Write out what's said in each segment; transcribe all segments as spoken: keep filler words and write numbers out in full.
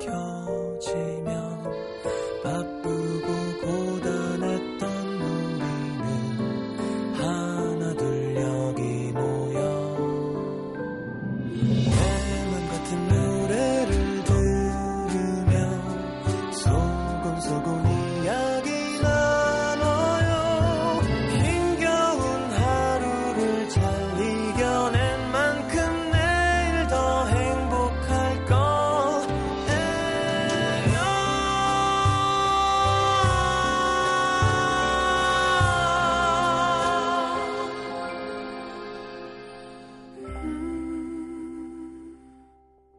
켜지면 바쁘고 고단했던 우리는 하나 둘 여기 모여 해만 같은 노래를 들으며 소곤소곤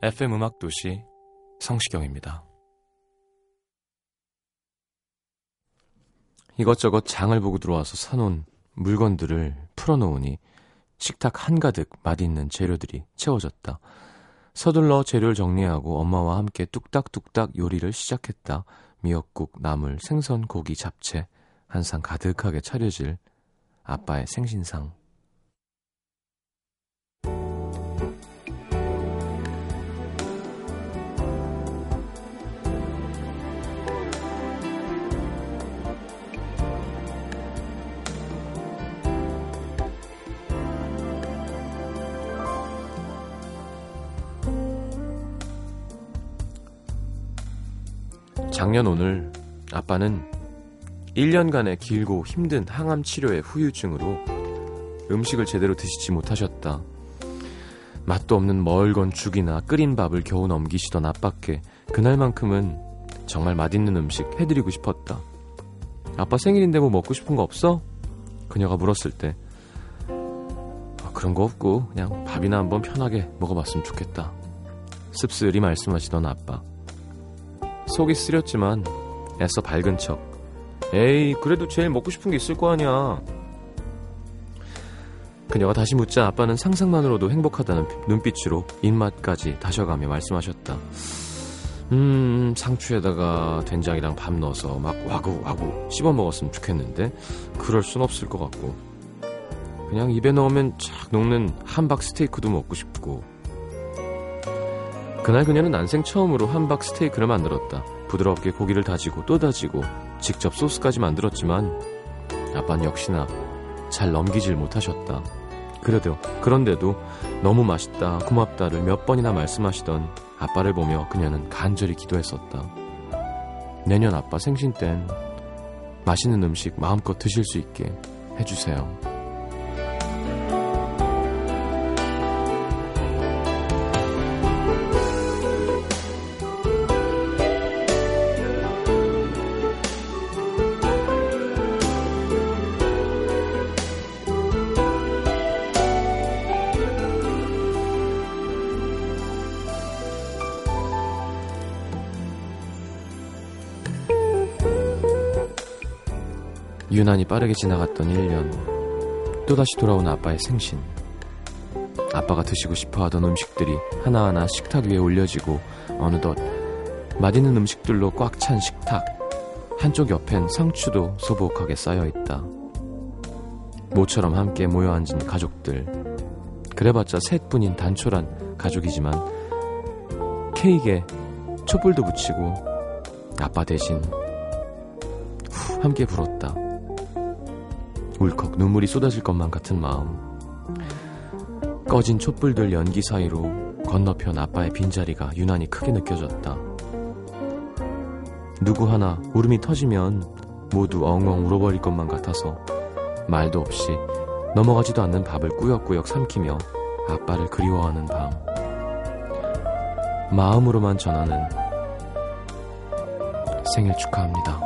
에프엠 음악도시 성시경입니다. 이것저것 장을 보고 들어와서 사놓은 물건들을 풀어놓으니 식탁 한가득 맛있는 재료들이 채워졌다. 서둘러 재료를 정리하고 엄마와 함께 뚝딱뚝딱 요리를 시작했다. 미역국, 나물, 생선, 고기, 잡채 한 상 가득하게 차려질 아빠의 생신상. 작년 오늘 아빠는 일 년간의 길고 힘든 항암 치료의 후유증으로 음식을 제대로 드시지 못하셨다. 맛도 없는 멀건 죽이나 끓인 밥을 겨우 넘기시던 아빠께 그날만큼은 정말 맛있는 음식 해드리고 싶었다. 아빠 생일인데 뭐 먹고 싶은 거 없어? 그녀가 물었을 때 아, 그런 거 없고 그냥 밥이나 한번 편하게 먹어봤으면 좋겠다. 씁쓸히 말씀하시던 아빠. 속이 쓰렸지만 애써 밝은 척 에이 그래도 제일 먹고 싶은 게 있을 거 아니야. 그녀가 다시 묻자 아빠는 상상만으로도 행복하다는 눈빛으로 입맛까지 다셔가며 말씀하셨다. 음 상추에다가 된장이랑 밥 넣어서 막 와구와구 씹어 먹었으면 좋겠는데 그럴 순 없을 것 같고 그냥 입에 넣으면 착 녹는 함박 스테이크도 먹고 싶고. 그날 그녀는 난생 처음으로 함박 스테이크를 만들었다. 부드럽게 고기를 다지고 또 다지고 직접 소스까지 만들었지만 아빠는 역시나 잘 넘기질 못하셨다. 그래도 그런데도 너무 맛있다, 고맙다를 몇 번이나 말씀하시던 아빠를 보며 그녀는 간절히 기도했었다. 내년 아빠 생신 땐 맛있는 음식 마음껏 드실 수 있게 해주세요. 유난히 빠르게 지나갔던 일 년. 또다시 돌아온 아빠의 생신. 아빠가 드시고 싶어하던 음식들이 하나하나 식탁 위에 올려지고 어느덧 맛있는 음식들로 꽉 찬 식탁. 한쪽 옆엔 상추도 소복하게 쌓여있다. 모처럼 함께 모여 앉은 가족들. 그래봤자 셋뿐인 단촐한 가족이지만 케이크에 촛불도 붙이고 아빠 대신 후 함께 불었다. 울컥 눈물이 쏟아질 것만 같은 마음. 꺼진 촛불들 연기 사이로 건너편 아빠의 빈자리가 유난히 크게 느껴졌다. 누구 하나 울음이 터지면 모두 엉엉 울어버릴 것만 같아서 말도 없이 넘어가지도 않는 밥을 꾸역꾸역 삼키며 아빠를 그리워하는 밤. 마음으로만 전하는 생일 축하합니다.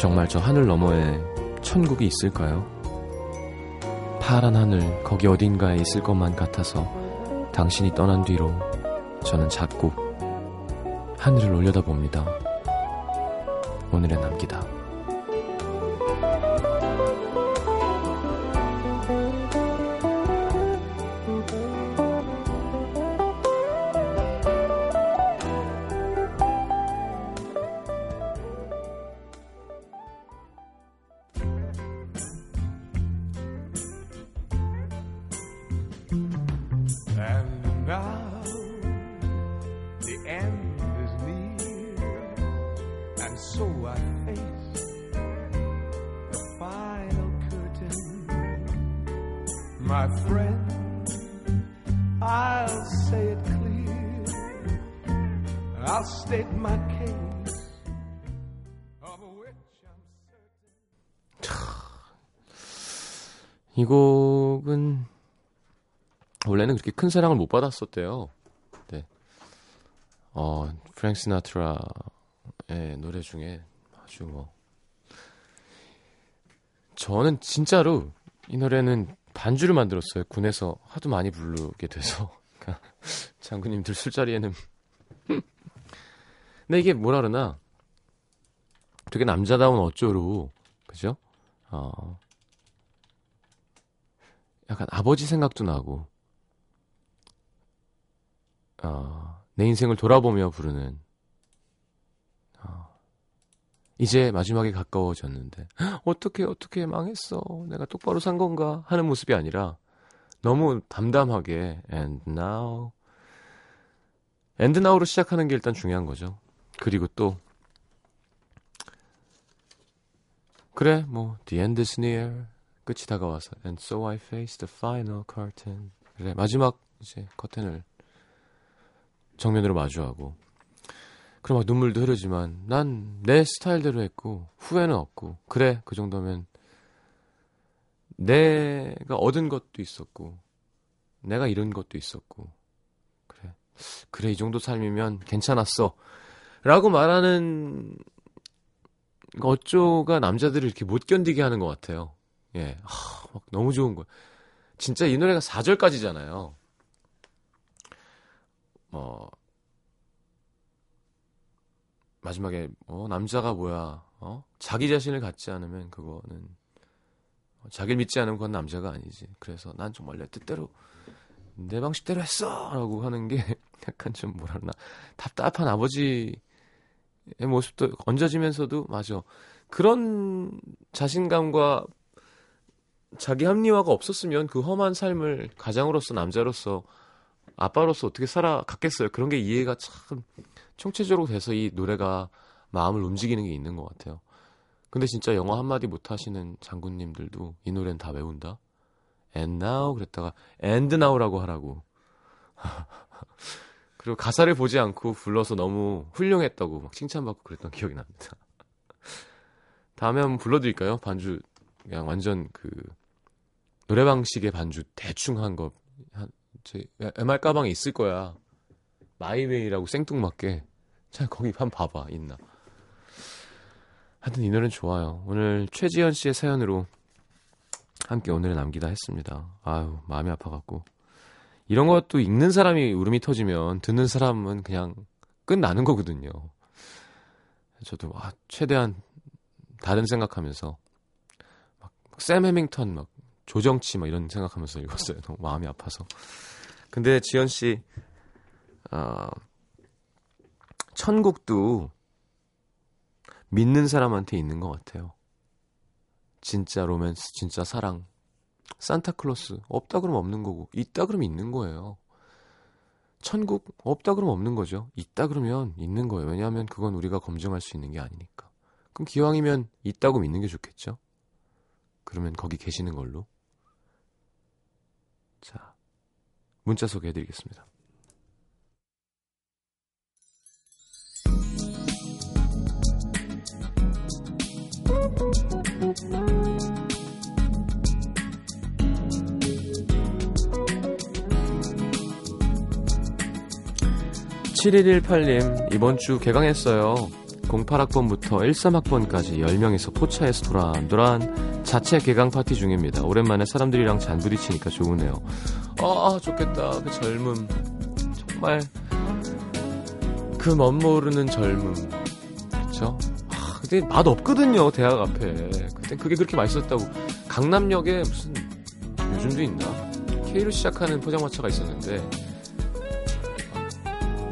정말 저 하늘 너머에 천국이 있을까요? 파란 하늘 거기 어딘가에 있을 것만 같아서 당신이 떠난 뒤로 저는 자꾸 하늘을 올려다봅니다. 오늘의 남기다. crowd. The end is near, and so I face the final curtain. My friend, I'll say it clear. I'll state my case. 이 곡은 원래는 그렇게 큰 사랑을 못 받았었대요. 네. 어, 프랭크 시나트라의 노래 중에 아주 뭐 저는 진짜로 이 노래는 반주를 만들었어요. 군에서 하도 많이 부르게 돼서 장군님들 술자리에는 근데 이게 뭐라 그러나 되게 남자다운 어조로 그죠? 어. 약간 아버지 생각도 나고 어, 내 인생을 돌아보며 부르는 어, 이제 마지막에 가까워졌는데 어떻게 어떻게 망했어 내가 똑바로 산 건가 하는 모습이 아니라 너무 담담하게 and now and now로 시작하는 게 일단 중요한 거죠. 그리고 또 그래 뭐 the end is near 끝이 다가와서 And so I face the final curtain. 그래 마지막 이제 커튼을 정면으로 마주하고 그럼 막 눈물도 흐르지만 난 내 스타일대로 했고 후회는 없고 그래 그 정도면 내가 얻은 것도 있었고 내가 잃은 것도 있었고 그래 그래 이 정도 삶이면 괜찮았어 라고 말하는 어쩌가 남자들을 이렇게 못 견디게 하는 것 같아요. 예, 하, 막 너무 좋은 거야. 진짜 이 노래가 사 절까지잖아요. 어, 마지막에 어, 남자가 뭐야? 어? 자기 자신을 갖지 않으면 그거는 어, 자기를 믿지 않으면 그건 남자가 아니지. 그래서 난 정말 내 뜻대로 내 방식대로 했어라고 하는 게 약간 좀 뭐랄까 답답한 아버지의 모습도 얹어지면서도 맞아. 그런 자신감과 자기 합리화가 없었으면 그 험한 삶을 가장으로서 남자로서 아빠로서 어떻게 살아갔겠어요. 그런 게 이해가 참 총체적으로 돼서 이 노래가 마음을 움직이는 게 있는 것 같아요. 근데 진짜 영어 한마디 못하시는 장군님들도 이 노래는 다 외운다. And now 그랬다가 And now라고 하라고 그리고 가사를 보지 않고 불러서 너무 훌륭했다고 막 칭찬받고 그랬던 기억이 납니다. 다음에 한번 불러드릴까요? 반주 그냥 완전 그 노래방식의 반주 대충 한 거 한 제 엠알 가방에 있을 거야. 마이웨이라고 생뚱맞게. 자 거기 한번 봐봐 있나. 하여튼 이 노래는 좋아요. 오늘 최지현 씨의 사연으로 함께 오늘을 남기다 했습니다. 아유 마음이 아파갖고 이런 것도 읽는 사람이 울음이 터지면 듣는 사람은 그냥 끝나는 거거든요. 저도 아, 최대한 다른 생각하면서. 샘 해밍턴 막 조정치 막 이런 생각하면서 읽었어요. 너무 마음이 아파서. 근데 지현 씨 어, 천국도 믿는 사람한테 있는 것 같아요. 진짜 로맨스, 진짜 사랑. 산타클로스 없다 그러면 없는 거고 있다 그러면 있는 거예요. 천국 없다 그러면 없는 거죠. 있다 그러면 있는 거예요. 왜냐하면 그건 우리가 검증할 수 있는 게 아니니까. 그럼 기왕이면 있다고 믿는 게 좋겠죠. 그러면 거기 계시는 걸로. 자, 문자 소개해드리겠습니다. 칠일일팔 님, 이번 주 개강했어요. 공팔 학번부터 일삼 학번까지 열 명이서 포차에서 도란도란 자체 개강 파티 중입니다. 오랜만에 사람들이랑 잔부딪히니까 좋으네요. 아 좋겠다. 그 젊음. 정말 그 멋모르는 젊음. 그렇죠? 아, 근데 맛없거든요. 대학 앞에. 그때 그게 그렇게 맛있었다고. 강남역에 무슨 요즘도 있나? K로 시작하는 포장마차가 있었는데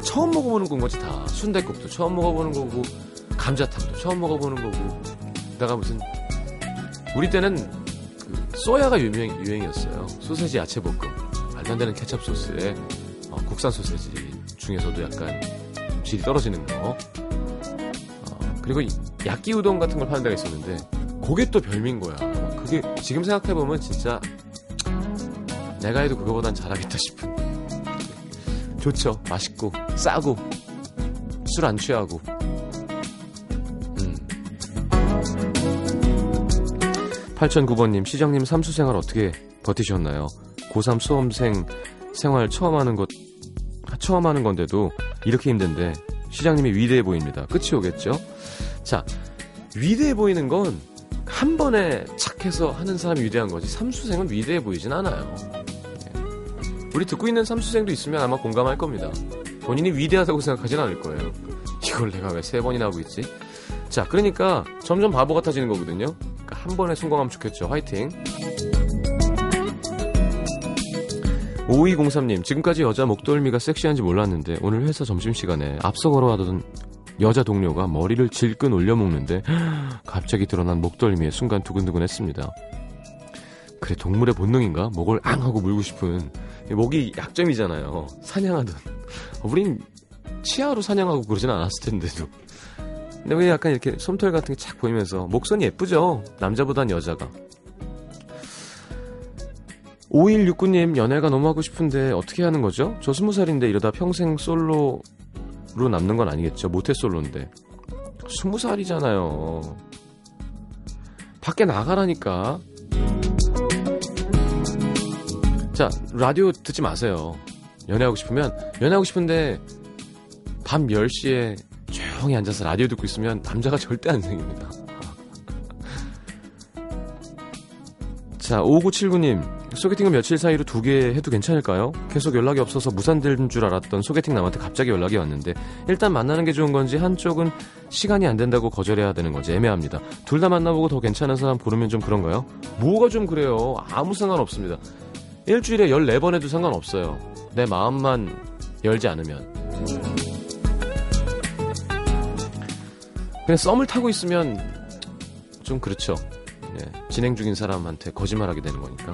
처음 먹어보는 건 거지 다. 순댓국도 처음 먹어보는 거고 감자탕도 처음 먹어보는 거고 그다가 무슨 우리 때는 그 소야가 유명, 유행이었어요. 소세지 야채볶음 말도 안 되는 케첩 소스에 어, 국산 소세지 중에서도 약간 좀 질이 떨어지는 거. 어, 그리고 야끼 우동 같은 걸 파는 데가 있었는데 그게 또 별미인 거야. 그게 지금 생각해보면 진짜 내가 해도 그거보단 잘하겠다 싶은데. 좋죠. 맛있고 싸고 술 안 취하고. 팔공공구 번님, 시장님 삼수 생활 어떻게 버티셨나요? 고삼 수험생 생활 처음 하는 것, 처음 하는 건데도 이렇게 힘든데, 시장님이 위대해 보입니다. 끝이 오겠죠? 자, 위대해 보이는 건 한 번에 착 해서 하는 사람이 위대한 거지, 삼수생은 위대해 보이진 않아요. 우리 듣고 있는 삼수생도 있으면 아마 공감할 겁니다. 본인이 위대하다고 생각하진 않을 거예요. 이걸 내가 왜 세 번이나 하고 있지? 자, 그러니까 점점 바보 같아지는 거거든요. 한 번에 성공하면 좋겠죠. 화이팅. 오이공삼 님, 지금까지 여자 목덜미가 섹시한지 몰랐는데 오늘 회사 점심시간에 앞서 걸어가던 여자 동료가 머리를 질끈 올려먹는데 갑자기 드러난 목덜미에 순간 두근두근했습니다. 그래, 동물의 본능인가? 목을 앙 하고 물고 싶은, 목이 약점이잖아요. 사냥하던, 우린 치아로 사냥하고 그러진 않았을 텐데도. 근데 왜 약간 이렇게 솜털 같은 게 착 보이면서 목선이 예쁘죠? 남자보단 여자가. 오일육구 님, 연애가 너무 하고 싶은데 어떻게 하는 거죠? 저 스무 살인데 이러다 평생 솔로로 남는 건 아니겠죠? 모태솔로인데. 스무 살이잖아요. 밖에 나가라니까. 자, 라디오 듣지 마세요. 연애하고 싶으면. 연애하고 싶은데 밤 열 시에 조용히 앉아서 라디오 듣고 있으면 남자가 절대 안 생깁니다. 자, 오구칠구 님, 소개팅은 며칠 사이로 두 개 해도 괜찮을까요? 계속 연락이 없어서 무산될 줄 알았던 소개팅 남한테 갑자기 연락이 왔는데 일단 만나는 게 좋은 건지 한쪽은 시간이 안 된다고 거절해야 되는 건지 애매합니다. 둘 다 만나보고 더 괜찮은 사람 고르면 좀 그런가요? 뭐가 좀 그래요? 아무 상관없습니다. 일주일에 열네 번 해도 상관없어요. 내 마음만 열지 않으면. 그냥 썸을 타고 있으면 좀 그렇죠. 네, 진행 중인 사람한테 거짓말하게 되는 거니까.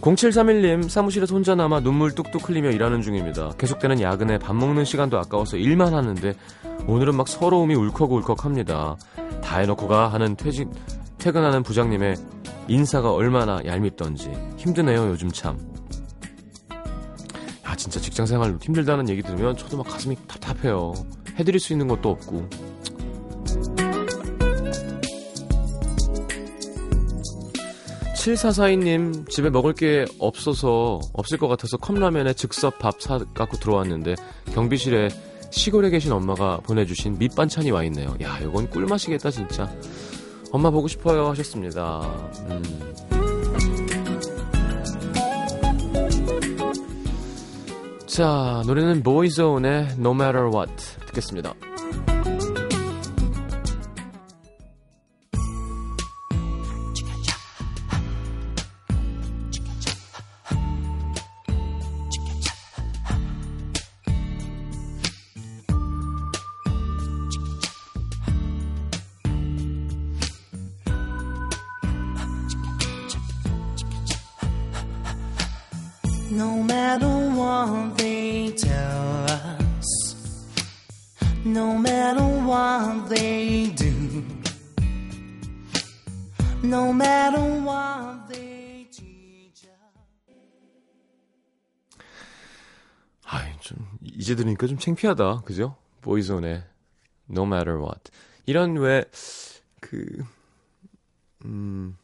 공칠삼일 님, 사무실에서 혼자 남아 눈물 뚝뚝 흘리며 일하는 중입니다. 계속되는 야근에 밥 먹는 시간도 아까워서 일만 하는데 오늘은 막 서러움이 울컥울컥합니다. 다 해놓고 가 하는 퇴직, 퇴근하는 부장님의 인사가 얼마나 얄밉던지. 힘드네요 요즘 참. 야, 진짜 직장생활 힘들다는 얘기 들으면 저도 막 가슴이 답답해요. 해드릴 수 있는 것도 없고. 칠사사이 님, 집에 먹을 게 없어서, 없을 것 같아서 컵라면에 즉석밥 사갖고 들어왔는데 경비실에 시골에 계신 엄마가 보내주신 밑반찬이 와있네요. 야, 이건 꿀맛이겠다 진짜. 엄마 보고 싶어요 하셨습니다. 음. 자, 노래는 보이즈온의 No Matter What 듣겠습니다. No matter what they tell us, no matter what they do, no matter what they teach us. 아이, 좀 이제 들으니까 좀 창피하다, 그죠? 보이즈온의 No Matter What. 이런 왜 그 음,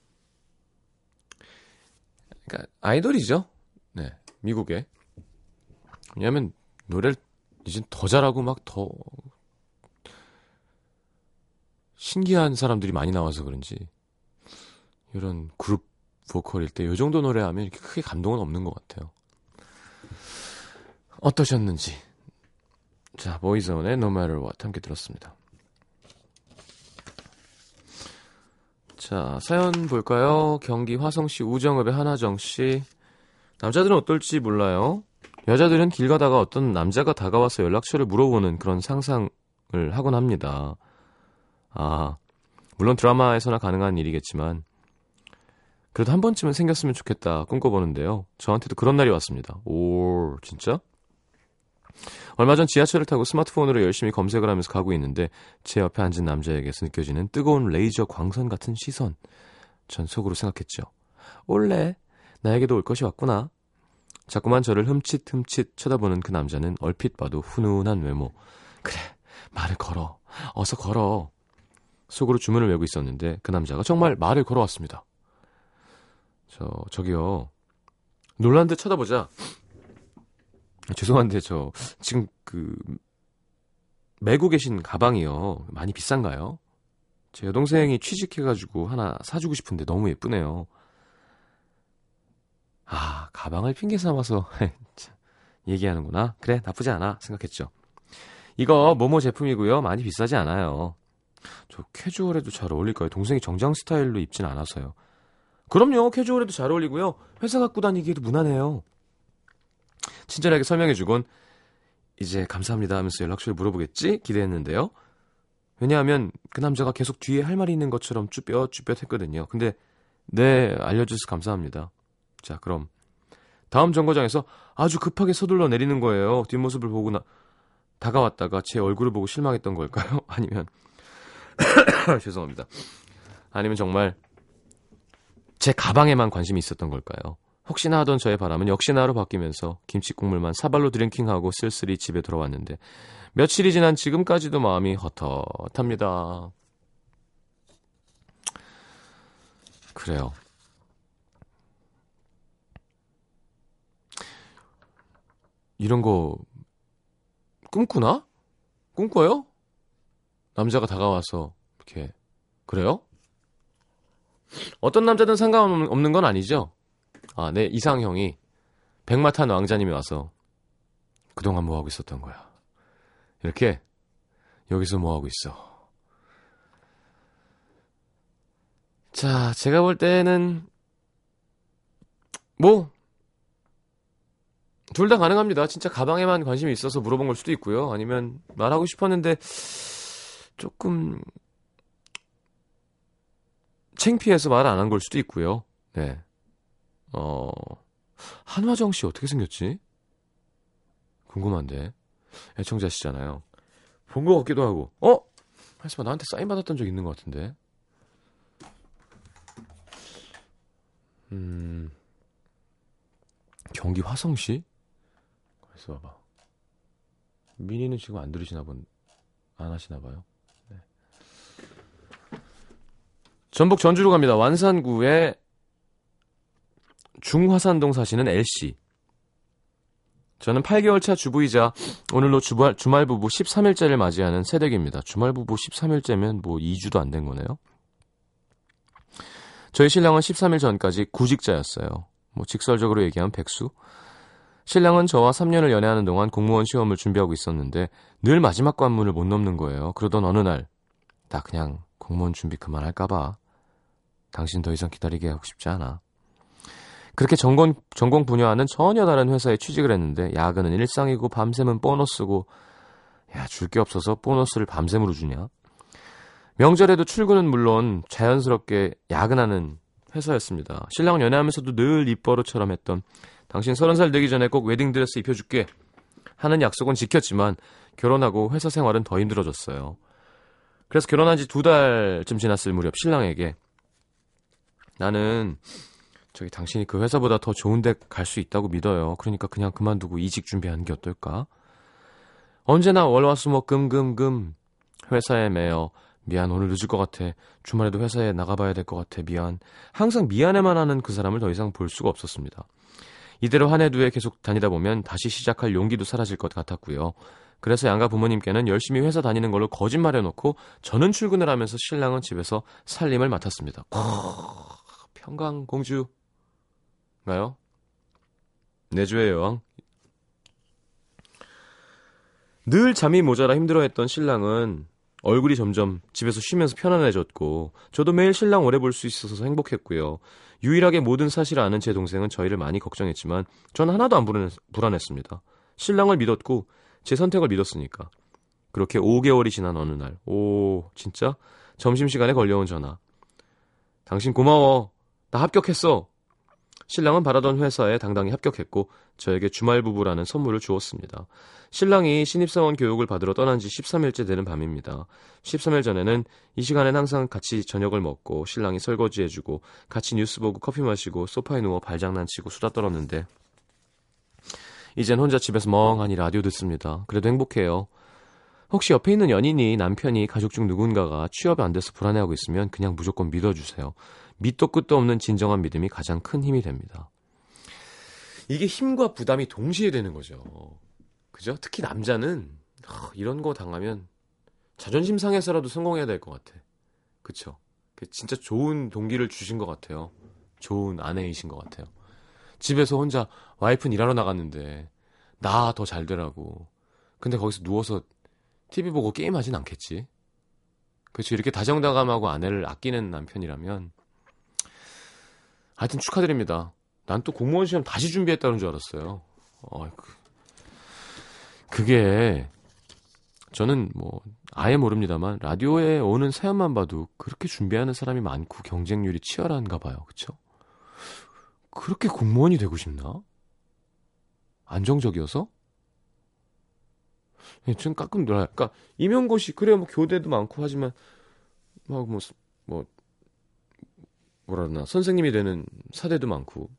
그러니까 아이돌이죠. 네, 미국에. 왜냐하면 노래를 이제 더 잘하고 막 더 신기한 사람들이 많이 나와서 그런지 이런 그룹 보컬일 때 요 정도 노래하면 이렇게 크게 감동은 없는 것 같아요. 어떠셨는지. 자, 보이즈온의 No Matter What 함께 들었습니다. 자, 사연 볼까요? 경기 화성시 우정읍의 하나정씨. 남자들은 어떨지 몰라요. 여자들은 길 가다가 어떤 남자가 다가와서 연락처를 물어보는 그런 상상을 하곤 합니다. 아, 물론 드라마에서나 가능한 일이겠지만 그래도 한 번쯤은 생겼으면 좋겠다 꿈꿔보는데요. 저한테도 그런 날이 왔습니다. 오, 진짜? 얼마 전 지하철을 타고 스마트폰으로 열심히 검색을 하면서 가고 있는데 제 옆에 앉은 남자에게서 느껴지는 뜨거운 레이저 광선 같은 시선. 전 속으로 생각했죠. 원래 나에게도 올 것이 왔구나. 자꾸만 저를 흠칫흠칫 쳐다보는 그 남자는 얼핏 봐도 훈훈한 외모. 그래, 말을 걸어. 어서 걸어. 속으로 주문을 외우고 있었는데 그 남자가 정말 말을 걸어왔습니다. 저, 저기요. 놀란 듯 쳐다보자. 죄송한데 저 지금 그 메고 계신 가방이요. 많이 비싼가요? 제 여동생이 취직해가지고 하나 사주고 싶은데 너무 예쁘네요. 아, 가방을 핑계 삼아서 얘기하는구나. 그래, 나쁘지 않아 생각했죠. 이거 뭐뭐 제품이고요. 많이 비싸지 않아요. 저 캐주얼에도 잘 어울릴까요? 동생이 정장 스타일로 입진 않아서요. 그럼요, 캐주얼에도 잘 어울리고요. 회사 갖고 다니기에도 무난해요. 친절하게 설명해주곤 이제 감사합니다 하면서 연락처를 물어보겠지 기대했는데요. 왜냐하면 그 남자가 계속 뒤에 할 말이 있는 것처럼 쭈뼛쭈뼛했거든요. 근데 네, 알려주셔서 감사합니다. 자, 그럼 다음 정거장에서 아주 급하게 서둘러 내리는 거예요. 뒷모습을 보고 나, 다가왔다가 제 얼굴을 보고 실망했던 걸까요? 아니면 죄송합니다. 아니면 정말 제 가방에만 관심이 있었던 걸까요? 혹시나 하던 저의 바람은 역시나로 바뀌면서 김치국물만 사발로 드링킹하고 쓸쓸히 집에 돌아왔는데 며칠이 지난 지금까지도 마음이 헛헛합니다. 그래요. 이런 거 꿈꾸나? 꿈꿔요? 남자가 다가와서 이렇게 그래요? 어떤 남자든 상관없는 건 아니죠? 아, 내 이상형이 백마탄 왕자님이 와서 그동안 뭐하고 있었던 거야? 이렇게 여기서 뭐하고 있어? 자, 제가 볼 때는 뭐 둘 다 가능합니다. 진짜 가방에만 관심이 있어서 물어본 걸 수도 있고요. 아니면 말하고 싶었는데 조금 창피해서 말 안 한 걸 수도 있고요. 네. 어, 한화정 씨 어떻게 생겼지? 궁금한데. 애청자시잖아요. 본 것 같기도 하고. 어? 하지만 나한테 사인 받았던 적 있는 것 같은데. 음. 경기 화성 씨? 가만있어 봐봐. 민희는 지금 안 들으시나 본, 안 하시나 봐요. 네. 전북 전주로 갑니다. 완산구에 중화산동 사시는 엘씨. 저는 팔 개월 차 주부이자 오늘로 주말, 주말부부 십삼 일째를 맞이하는 새댁입니다. 주말부부 십삼 일째면 뭐 이 주도 안 된 거네요. 저희 신랑은 십삼 일 전까지 구직자였어요. 뭐 직설적으로 얘기하면 백수. 신랑은 저와 삼 년을 연애하는 동안 공무원 시험을 준비하고 있었는데 늘 마지막 관문을 못 넘는 거예요. 그러던 어느 날, 나 그냥 공무원 준비 그만할까 봐. 당신 더 이상 기다리게 하고 싶지 않아. 그렇게 전공, 전공 분야와는 전혀 다른 회사에 취직을 했는데 야근은 일상이고 밤샘은 보너스고. 야, 줄 게 없어서 보너스를 밤샘으로 주냐. 명절에도 출근은 물론 자연스럽게 야근하는 회사였습니다. 신랑은 연애하면서도 늘 입버릇처럼 했던 당신 서른 살 되기 전에 꼭 웨딩드레스 입혀줄게 하는 약속은 지켰지만 결혼하고 회사 생활은 더 힘들어졌어요. 그래서 결혼한 지 두 달쯤 지났을 무렵 신랑에게 나는 저기 당신이 그 회사보다 더 좋은 데 갈 수 있다고 믿어요. 그러니까 그냥 그만두고 이직 준비하는 게 어떨까? 언제나 월화수목금금금 회사에 매여 미안, 오늘 늦을 것 같아. 주말에도 회사에 나가봐야 될 것 같아. 미안. 항상 미안해만 하는 그 사람을 더 이상 볼 수가 없었습니다. 이대로 한 해 두 해 계속 다니다 보면 다시 시작할 용기도 사라질 것 같았고요. 그래서 양가 부모님께는 열심히 회사 다니는 걸로 거짓말해놓고 저는 출근을 하면서 신랑은 집에서 살림을 맡았습니다. 평강공주 가요? 내조의 여왕. 늘 잠이 모자라 힘들어했던 신랑은 얼굴이 점점 집에서 쉬면서 편안해졌고 저도 매일 신랑 오래 볼 수 있어서 행복했고요. 유일하게 모든 사실을 아는 제 동생은 저희를 많이 걱정했지만 전 하나도 안 불안했습니다. 신랑을 믿었고 제 선택을 믿었으니까. 그렇게 오 개월이 지난 어느 날, 오, 진짜? 점심시간에 걸려온 전화. 당신 고마워. 나 합격했어. 신랑은 바라던 회사에 당당히 합격했고 저에게 주말부부라는 선물을 주었습니다. 신랑이 신입사원 교육을 받으러 떠난 지 십삼 일째 되는 밤입니다. 십삼 일 전에는 이 시간엔 항상 같이 저녁을 먹고 신랑이 설거지해주고 같이 뉴스 보고 커피 마시고 소파에 누워 발장난치고 수다 떨었는데 이젠 혼자 집에서 멍하니 라디오 듣습니다. 그래도 행복해요. 혹시 옆에 있는 연인이 남편이 가족 중 누군가가 취업이 안 돼서 불안해하고 있으면 그냥 무조건 믿어주세요. 밑도 끝도 없는 진정한 믿음이 가장 큰 힘이 됩니다. 이게 힘과 부담이 동시에 되는 거죠. 그죠? 특히 남자는 하, 이런 거 당하면 자존심 상해서라도 성공해야 될 것 같아. 그쵸? 진짜 좋은 동기를 주신 것 같아요. 좋은 아내이신 것 같아요. 집에서 혼자 와이프는 일하러 나갔는데 나 더 잘 되라고. 근데 거기서 누워서 티비 보고 게임하진 않겠지. 그렇죠. 이렇게 다정다감하고 아내를 아끼는 남편이라면 하여튼 축하드립니다. 난 또 공무원 시험 다시 준비했다는 줄 알았어요. 어, 그, 그게 저는 뭐 아예 모릅니다만 라디오에 오는 사연만 봐도 그렇게 준비하는 사람이 많고 경쟁률이 치열한가 봐요. 그렇죠? 그렇게 공무원이 되고 싶나? 안정적이어서? 예, 전 가끔 놀아요. 그러니까 임용고시 그래요. 뭐 교대도 많고 하지만 막 뭐 뭐 뭐라 그러나 선생님이 되는 사대도 많고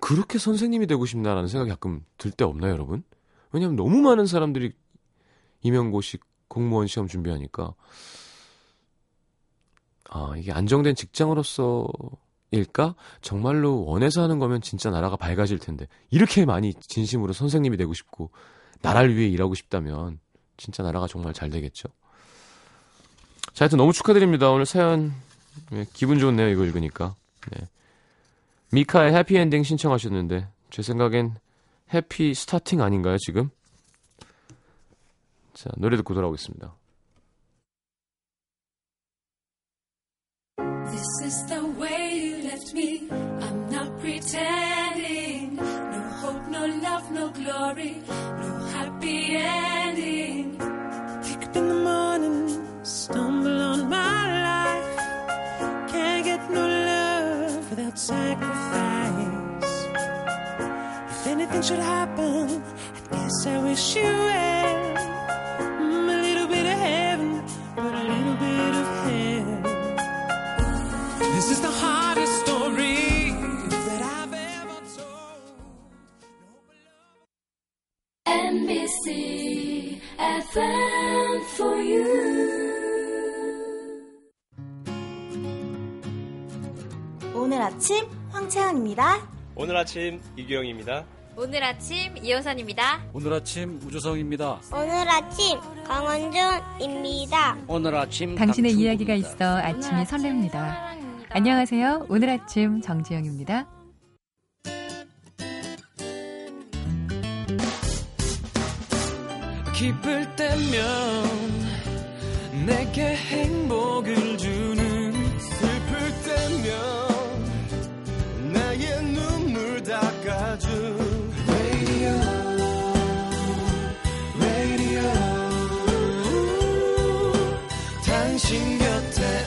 그렇게 선생님이 되고 싶나라는 생각이 가끔 들 때 없나요, 여러분? 왜냐하면 너무 많은 사람들이 임용고시 공무원 시험 준비하니까 아 이게 안정된 직장으로서일까? 정말로 원해서 하는 거면 진짜 나라가 밝아질 텐데 이렇게 많이 진심으로 선생님이 되고 싶고 나라를 위해 일하고 싶다면 진짜 나라가 정말 잘 되겠죠. 자, 하여튼 너무 축하드립니다. 오늘 사연 네, 기분 좋네요. 이거 읽으니까. 네. 미카의 해피엔딩 신청하셨는데 제 생각엔 해피 스타팅 아닌가요 지금? 자, 노래 듣고 돌아오겠습니다. This is the way you left me. I'm not pretending. No hope, no love, no glory. Happy ending. Pick up in the morning, stumble on my life. Can't get no love without sacrifice. If anything should happen, I guess I wish you well. Mm, a little bit of heaven, but a little bit of hell. This is the hardest story. 엠비씨 에프엠 for you. 오늘 아침 황채영입니다. 오늘 아침 이규영입니다. 오늘 아침 이호선입니다. 오늘 아침 우주성입니다. 오늘 아침 강원준입니다. 오늘 아침 당신의 이야기가 있어 아침이 설렙니다. 사랑합니다. 안녕하세요. 오늘 아침 정지영입니다. 기쁠 때면 내게 행복을 주는 슬플 때면 나의 눈물 닦아줘 Radio Radio 당신 곁에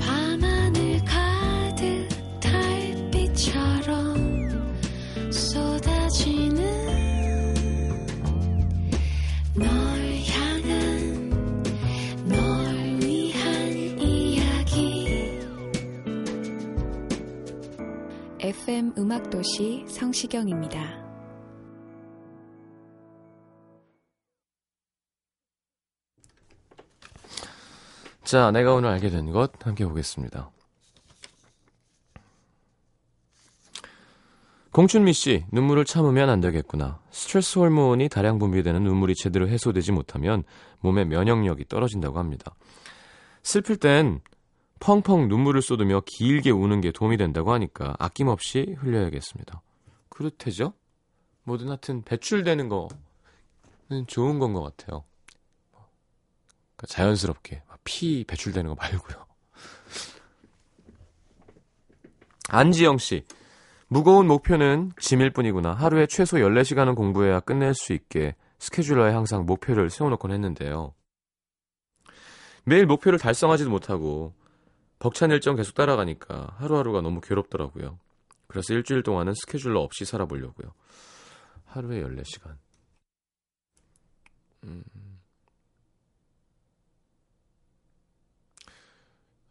밤하늘 가득 달빛처럼 쏟아지는 에프엠 음악도시 성시경입니다. 자, 내가 오늘 알게 된 것 함께 보겠습니다. 공춘미씨, 눈물을 참으면 안 되겠구나. 스트레스 호르몬이 다량 분비되는 눈물이 제대로 해소되지 못하면 몸의 면역력이 떨어진다고 합니다. 슬플 땐 펑펑 눈물을 쏟으며 길게 우는 게 도움이 된다고 하니까 아낌없이 흘려야겠습니다. 그렇대죠? 뭐든 하여튼 배출되는 거 좋은 건 것 같아요. 그러니까 자연스럽게 피 배출되는 거 말고요. 안지영씨, 무거운 목표는 짐일 뿐이구나. 하루에 최소 열네 시간은 공부해야 끝낼 수 있게 스케줄러에 항상 목표를 세워놓곤 했는데요. 매일 목표를 달성하지도 못하고 벅찬 일정 계속 따라가니까 하루하루가 너무 괴롭더라고요. 그래서 일주일 동안은 스케줄러 없이 살아보려고요. 하루에 열네 시간. 음...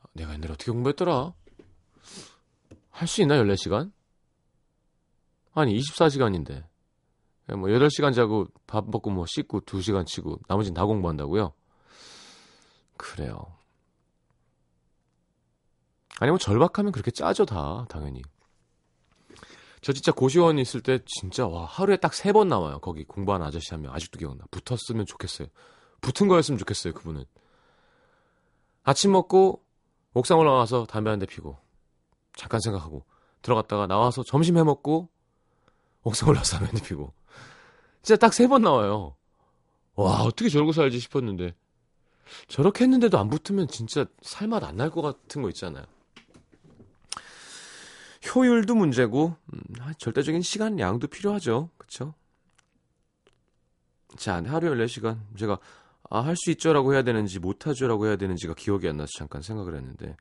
내가 옛날에 어떻게 공부했더라? 할 수 있나 열네 시간? 아니 이십사 시간인데 뭐 여덟 시간 자고 밥 먹고 뭐 씻고 두 시간 치고 나머지는 다 공부한다고요? 그래요. 아니 뭐 절박하면 그렇게 짜죠 다 당연히. 저 진짜 고시원 있을 때 진짜 와 하루에 딱 세 번 나와요. 거기 공부하는 아저씨 하면 아직도 기억나. 붙었으면 좋겠어요. 붙은 거였으면 좋겠어요 그분은. 아침 먹고 옥상 올라와서 담배 한 대 피고 잠깐 생각하고 들어갔다가 나와서 점심 해먹고 옥상 올라와서 담배 한 대 피고. 진짜 딱 세 번 나와요. 와 어떻게 저러고 살지 싶었는데 저렇게 했는데도 안 붙으면 진짜 살맛 안 날 것 같은 거 있잖아요. 효율도 문제고 음, 절대적인 시간량도 필요하죠. 그쵸? 자, 하루 열네 시간 제가 아, 할 수 있죠 라고 해야 되는지 못하죠 라고 해야 되는지가 기억이 안 나서 잠깐 생각을 했는데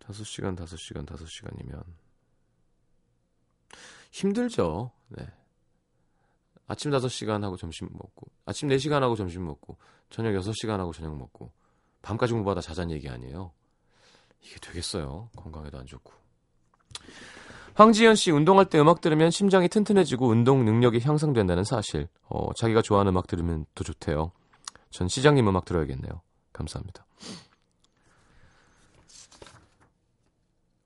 다섯 시간 다섯 시간 다섯 시간이면 힘들죠. 네. 아침 다섯 시간 하고 점심 먹고 아침 네 시간 하고 점심 먹고 저녁 여섯 시간 하고 저녁 먹고 밤까지 공부하다 자잔 얘기 아니에요. 이게 되겠어요. 건강에도 안 좋고. 황지연씨, 운동할 때 음악 들으면 심장이 튼튼해지고 운동 능력이 향상된다는 사실. 어, 자기가 좋아하는 음악 들으면 더 좋대요. 전 시장님 음악 들어야겠네요. 감사합니다.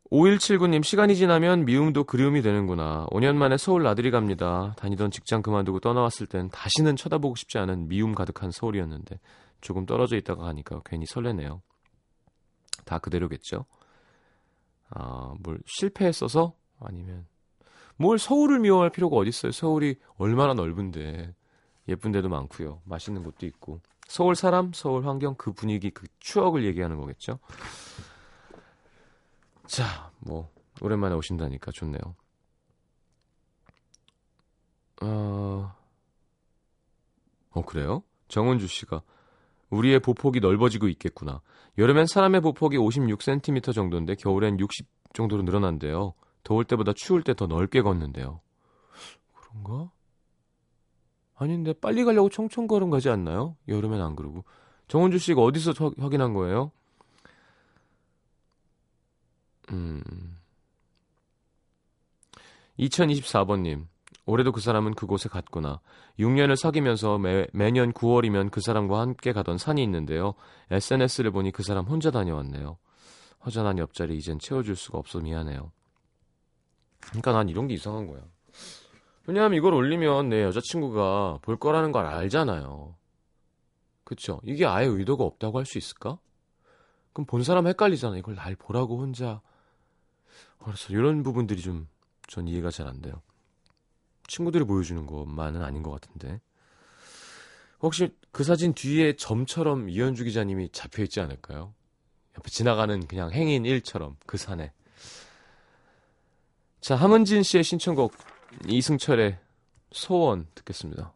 오일칠구 님, 시간이 지나면 미움도 그리움이 되는구나. 오 년 만에 서울 나들이 갑니다. 다니던 직장 그만두고 떠나왔을 땐 다시는 쳐다보고 싶지 않은 미움 가득한 서울이었는데 조금 떨어져 있다가 가니까 괜히 설레네요. 다 그대로겠죠? 아, 뭘 실패했어서? 아니면 뭘 서울을 미워할 필요가 어딨어요. 서울이 얼마나 넓은데 예쁜 데도 많고요. 맛있는 곳도 있고 서울 사람, 서울 환경, 그 분위기, 그 추억을 얘기하는 거겠죠. 자, 뭐 오랜만에 오신다니까 좋네요. 어, 어 그래요? 정은주 씨가 우리의 보폭이 넓어지고 있겠구나. 여름엔 사람의 보폭이 오십육 센티미터 정도인데 겨울엔 육십 정도로 늘어난대요. 더울 때보다 추울 때 더 넓게 걷는데요. 그런가? 아닌데 빨리 가려고 총총걸음 가지 않나요? 여름엔 안 그러고. 정은주 씨가 어디서 확인한 거예요? 음. 이천이십사 번님, 올해도 그 사람은 그곳에 갔구나. 육 년을 사귀면서 매, 매년 구월이면 그 사람과 함께 가던 산이 있는데요. 에스엔에스를 보니 그 사람 혼자 다녀왔네요. 허전한 옆자리 이젠 채워줄 수가 없어 미안해요. 그러니까 난 이런 게 이상한 거야. 왜냐하면 이걸 올리면 내 여자친구가 볼 거라는 걸 알잖아요. 그쵸? 이게 아예 의도가 없다고 할 수 있을까? 그럼 본 사람 헷갈리잖아. 이걸 날 보라고 혼자. 그래서 이런 부분들이 좀 전 이해가 잘 안 돼요. 친구들이 보여주는 것만은 아닌 것 같은데. 혹시 그 사진 뒤에 점처럼 이현주 기자님이 잡혀있지 않을까요? 옆에 지나가는 그냥 행인 일처럼 그 산에. 자, 함은진 씨의 신청곡 이승철의 소원 듣겠습니다.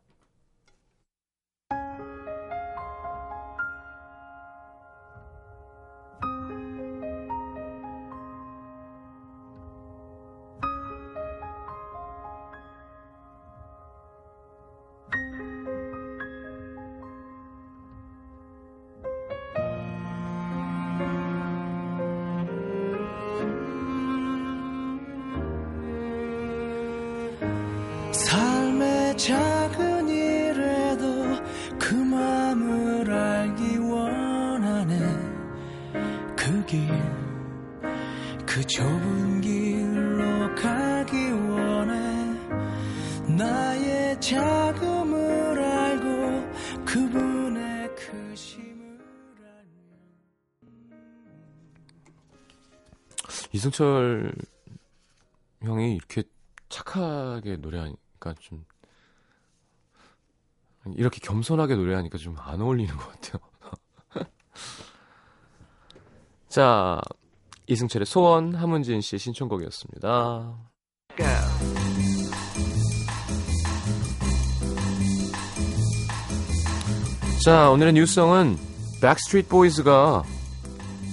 작은 일에도 그 맘을 알기 원하네. 그 길, 그 좁은 길로 가기 원해. 나의 자금을 알고 그분의 크심을 알면. 이승철 형이 이렇게 착하게 노래하니까 좀 이렇게 겸손하게 노래하니까 좀 안 어울리는 것 같아요. 자, 이승철의 소원, 함은진 씨의 신청곡이었습니다. 자, 오늘의 뉴스성은 백스트리트 보이즈가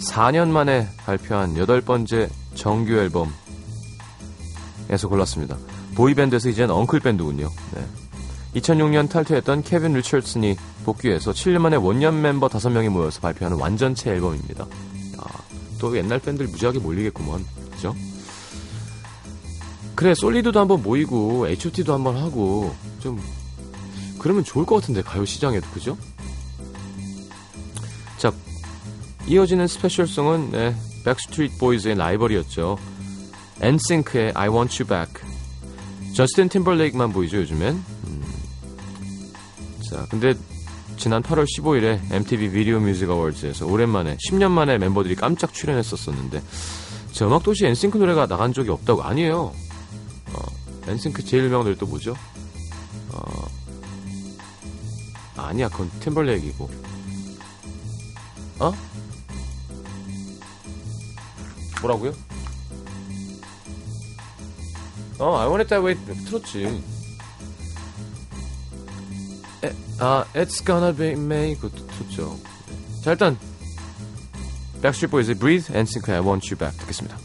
사 년 만에 발표한 여덟 번째 정규 앨범에서 골랐습니다. 보이밴드에서 이젠 엉클밴드군요. 네. 이천육 년 탈퇴했던 케빈 리처드슨이 복귀해서 칠 년 만에 원년 멤버 다섯 명이 모여서 발표하는 완전체 앨범입니다. 아, 또 옛날 밴들 무지하게 몰리겠구먼. 그죠? 그래, 솔리드도 한번 모이고 에이치 오 티도 한번 하고 좀 그러면 좋을 것 같은데, 가요 시장에도. 그죠? 자, 이어지는 스페셜송은 네, 백스트리트 보이즈의 라이벌이었죠. 엔싱크의 I Want You Back. 저스틴 팀벌레이크만 보이죠 요즘엔. 음. 자, 근데 지난 팔월 십오일에 엠티비 비디오 뮤직 어워즈에서 오랜만에 십 년 만에 멤버들이 깜짝 출연했었었는데, 제 음악도시 엔싱크 노래가 나간 적이 없다고. 아니에요. 어, 엔싱크 제일 유명한 노래 또 뭐죠? 어, 아니야, 그건 팀벌레이크이고. 어? 뭐라고요? 어, I want it that way 틀었지. 에, 아, It's gonna be me 그것도 틀었죠. 자, 일단 Backstreet Boys의 Breathe, 엔싱크의 I want you back 듣겠습니다.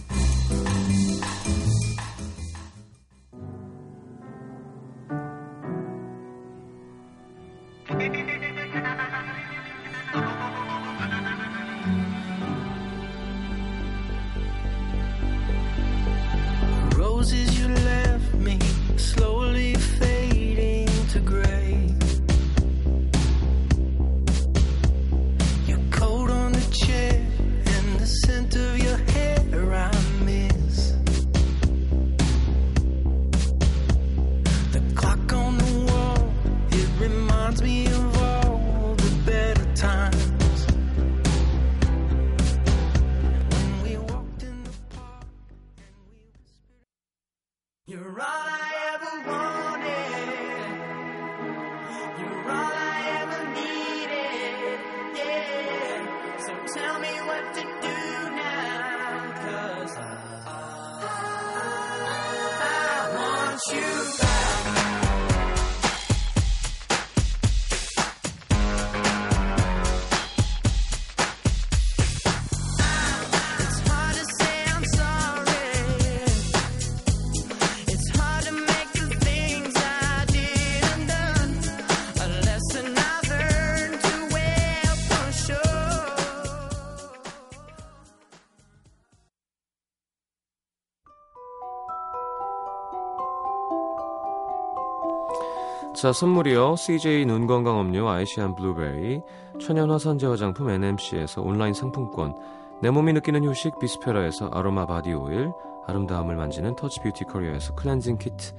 자, 선물이요. 씨제이 눈건강음료 아이시안 블루베리, 천연화산재 화장품 엔엠씨에서 온라인 상품권, 내 몸이 느끼는 휴식 비스페라에서 아로마 바디 오일, 아름다움을 만지는 터치 뷰티 코리아에서 클렌징 키트,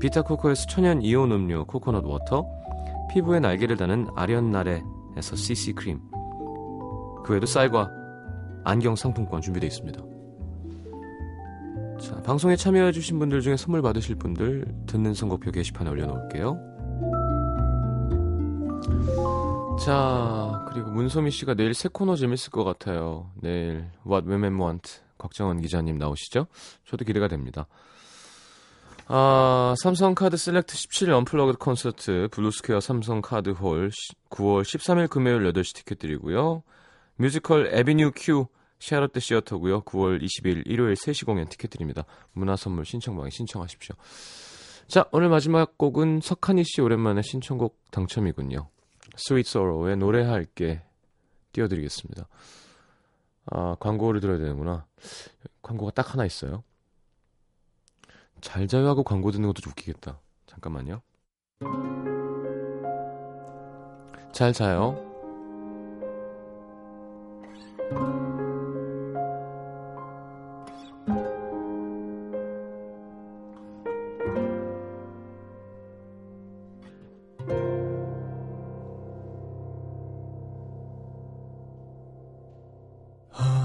비타코코에서 천연 이온 음료 코코넛 워터, 피부에 날개를 다는 아련나래에서 씨씨 크림, 그 외에도 쌀과 안경 상품권 준비되어 있습니다. 자, 방송에 참여해주신 분들 중에 선물 받으실 분들 듣는 선곡표 게시판에 올려놓을게요. 자, 그리고 문소미씨가 내일 새 코너 재밌을 것 같아요. 내일 What Women Want 곽정원 기자님 나오시죠? 저도 기대가 됩니다. 아, 삼성카드 셀렉트 십칠 일 언플러그드 콘서트 블루스퀘어 삼성카드 홀 구월 십삼일 금요일 여덟 시 티켓 드리고요. 뮤지컬 에비뉴 Q 샤롯데 시어터고요. 구월 이십일 일요일 세 시 공연 티켓 드립니다. 문화선물 신청방에 신청하십시오. 자, 오늘 마지막 곡은 석하니씨 오랜만에 신청곡 당첨이군요. Sweet Sorrow의 노래할게 띄워드리겠습니다. 아, 광고를 들어야 되는구나. 광고가 딱 하나 있어요. 잘 자요하고 광고 듣는 것도 좀 웃기겠다. 잠깐만요. 잘 자요.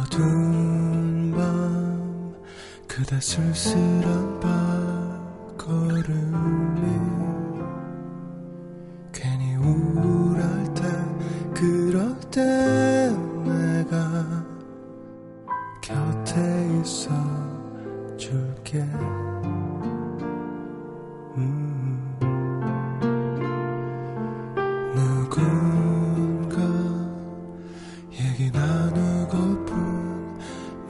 어두운 밤 그대 쓸쓸한 발걸음에 괜히 우울할 때 그럴 때 내가 곁에 있어 줄게. 음. 누군가 얘기 나누고픈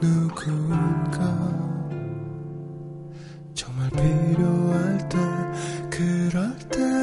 누군가 정말 필요할 때 그럴 때